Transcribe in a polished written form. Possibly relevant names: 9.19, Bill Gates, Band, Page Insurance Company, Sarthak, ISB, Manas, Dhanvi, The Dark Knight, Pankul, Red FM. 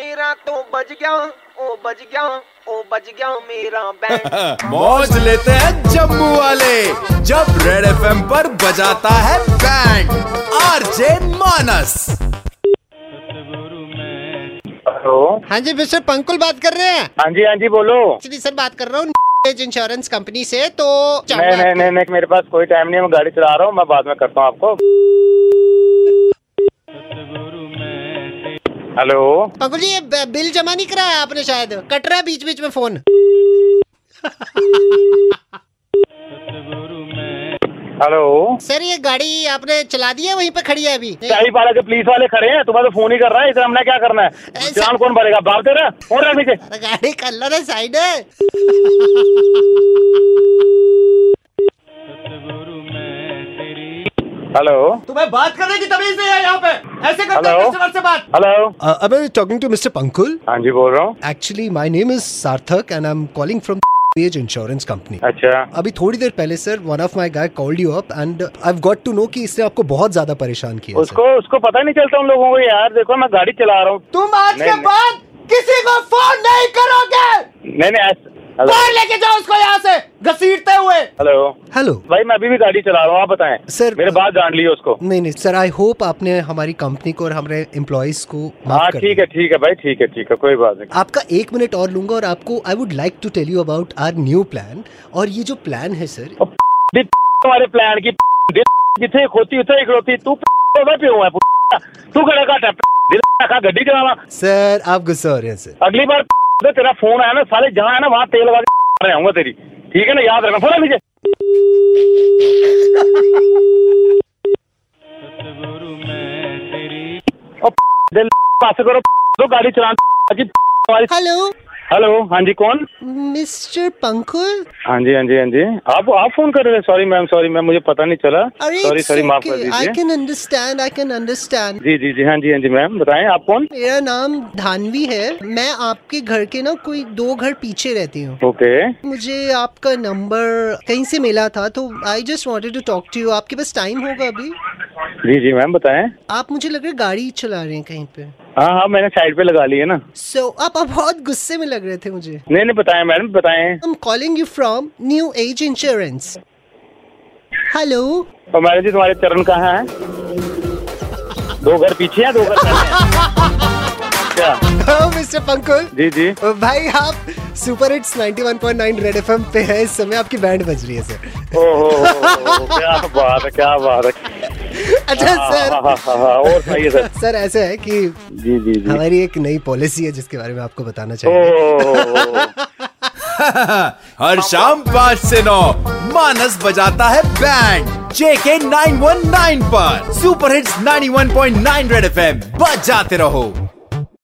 मेरा तो बज गया, ओ बज गया, ओ बज गया मेरा बैंड। मौज लेते हैं जम्मू वाले जब रेड एफएम पर बजाता है बैंड आरजे मानस। हेलो, हाँ जी मिस्टर पंकुल बात कर रहे हैं? हाँ जी, हाँ जी बोलो। जी सर बात कर रहा हूँ पेज इंश्योरेंस कंपनी से। तो नहीं मेरे पास कोई टाइम नहीं है, मैं गाड़ी चला रहा हूँ, मैं बाद में करता हूँ आपको। हेलो पंकुल जी, ये बिल जमा नहीं कराया आपने शायद, कट रहा है बीच बीच में फोन। हेलो सर, ये गाड़ी आपने चला दी है, वहीं पे खड़ी है अभी? शाही पारा के पुलिस वाले खड़े हैं, तुम्हारा तो फोन ही कर रहा है, इसे हमने क्या करना है? चालान कौन भरेगा? बाप दे रहा फोन रख नीचे, गाड़ी कलर है साइड है। हेलो, तुम्हें बात करने की तमीज नहीं है यहाँ पे, ऐसे करते हैं कस्टमर से बात। Hello, I am talking to mister Pankul. हाँ जी बोल रहा हूँ। Actually my name is Sarthak and I am calling from page insurance company. अच्छा, अभी थोड़ी देर पहले sir one of my guy called you up and I have got to know कि इसने आपको बहुत ज्यादा परेशान किया। उसको पता नहीं चलता उन लोगों को यार। देखो मैं गाड़ी चला रहा हूँ, तुम आज के बाद किसी को फोन नहीं करोगे। नहीं बाहर लेके जाओ उसको यहाँ से घसीटते हुए। हेलो हेलो भाई, मैं अभी भी गाड़ी चला रहा हूँ, आप बताएं सर। मेरे बात जान ली उसको। नहीं सर, आई होप आपने हमारी कंपनी को और हमारे एम्प्लॉइज को माफ कर। ठीक है भाई, ठीक है कोई बात नहीं। आपका 1 मिनट और लूंगा और आपको I would like to tell you about our new plan. और ये जो प्लान है सर, तुम्हारे प्लान की जिथे खोती उसे इकलौती तू है, तू गड़ा काटा गड्डी चलावा। सर आप गुस्सा हो रहे हैं सर, अगली बार तो तेरा फोन आया ना साले, जहाँ है ना वहाँ तेल लगा के आऊंगा तेरी, ठीक है ना, याद रखना। फोन मुझे। करो तो गाड़ी चलाना। हेलो हेलो, हाँ जी कौन? मिस्टर पंकुल। हाँ जी आप फोन कर रहे हैं? सॉरी मैम मुझे पता नहीं चला, सॉरी माफ कर दीजिए। I can understand. जी हाँ जी मैम बताएं आप कौन? मेरा नाम धानवी है, मैं आपके घर के ना कोई 2 घर पीछे रहती हूँ। ओके। मुझे आपका नंबर कहीं से मिला था तो I just wanted to talk to you. आपके पास टाइम होगा अभी? जी मैम बताएं। आप मुझे लग रहा है गाड़ी चला रहे हैं कहीं पे? हाँ मैंने साइड पे लगा ली है ना। सो आप बहुत गुस्से में लग रहे थे मुझे। नहीं बताएं मैडम बताएं। I am calling you from new age insurance. Hello madam जी, तुम्हारे चरण कहाँ हैं? 2 घर पीछे हैं, 2 घर पीछे। मिस्टर पंकुल जी भाई, आप सुपर हिट्स 91.9 रेड एफएम पे है इस समय, आपकी बैंड बज रही है सर। ओह क्या बात है। अच्छा सर, और सही है सर। ऐसा है कि जी हमारी एक नई पॉलिसी है जिसके बारे में आपको बताना चाहिए। हर शाम 5 से 9 मानस बजाता है बैंड JK 919 पर सुपर हिट्स 91.9 रेड FM बजाते रहो।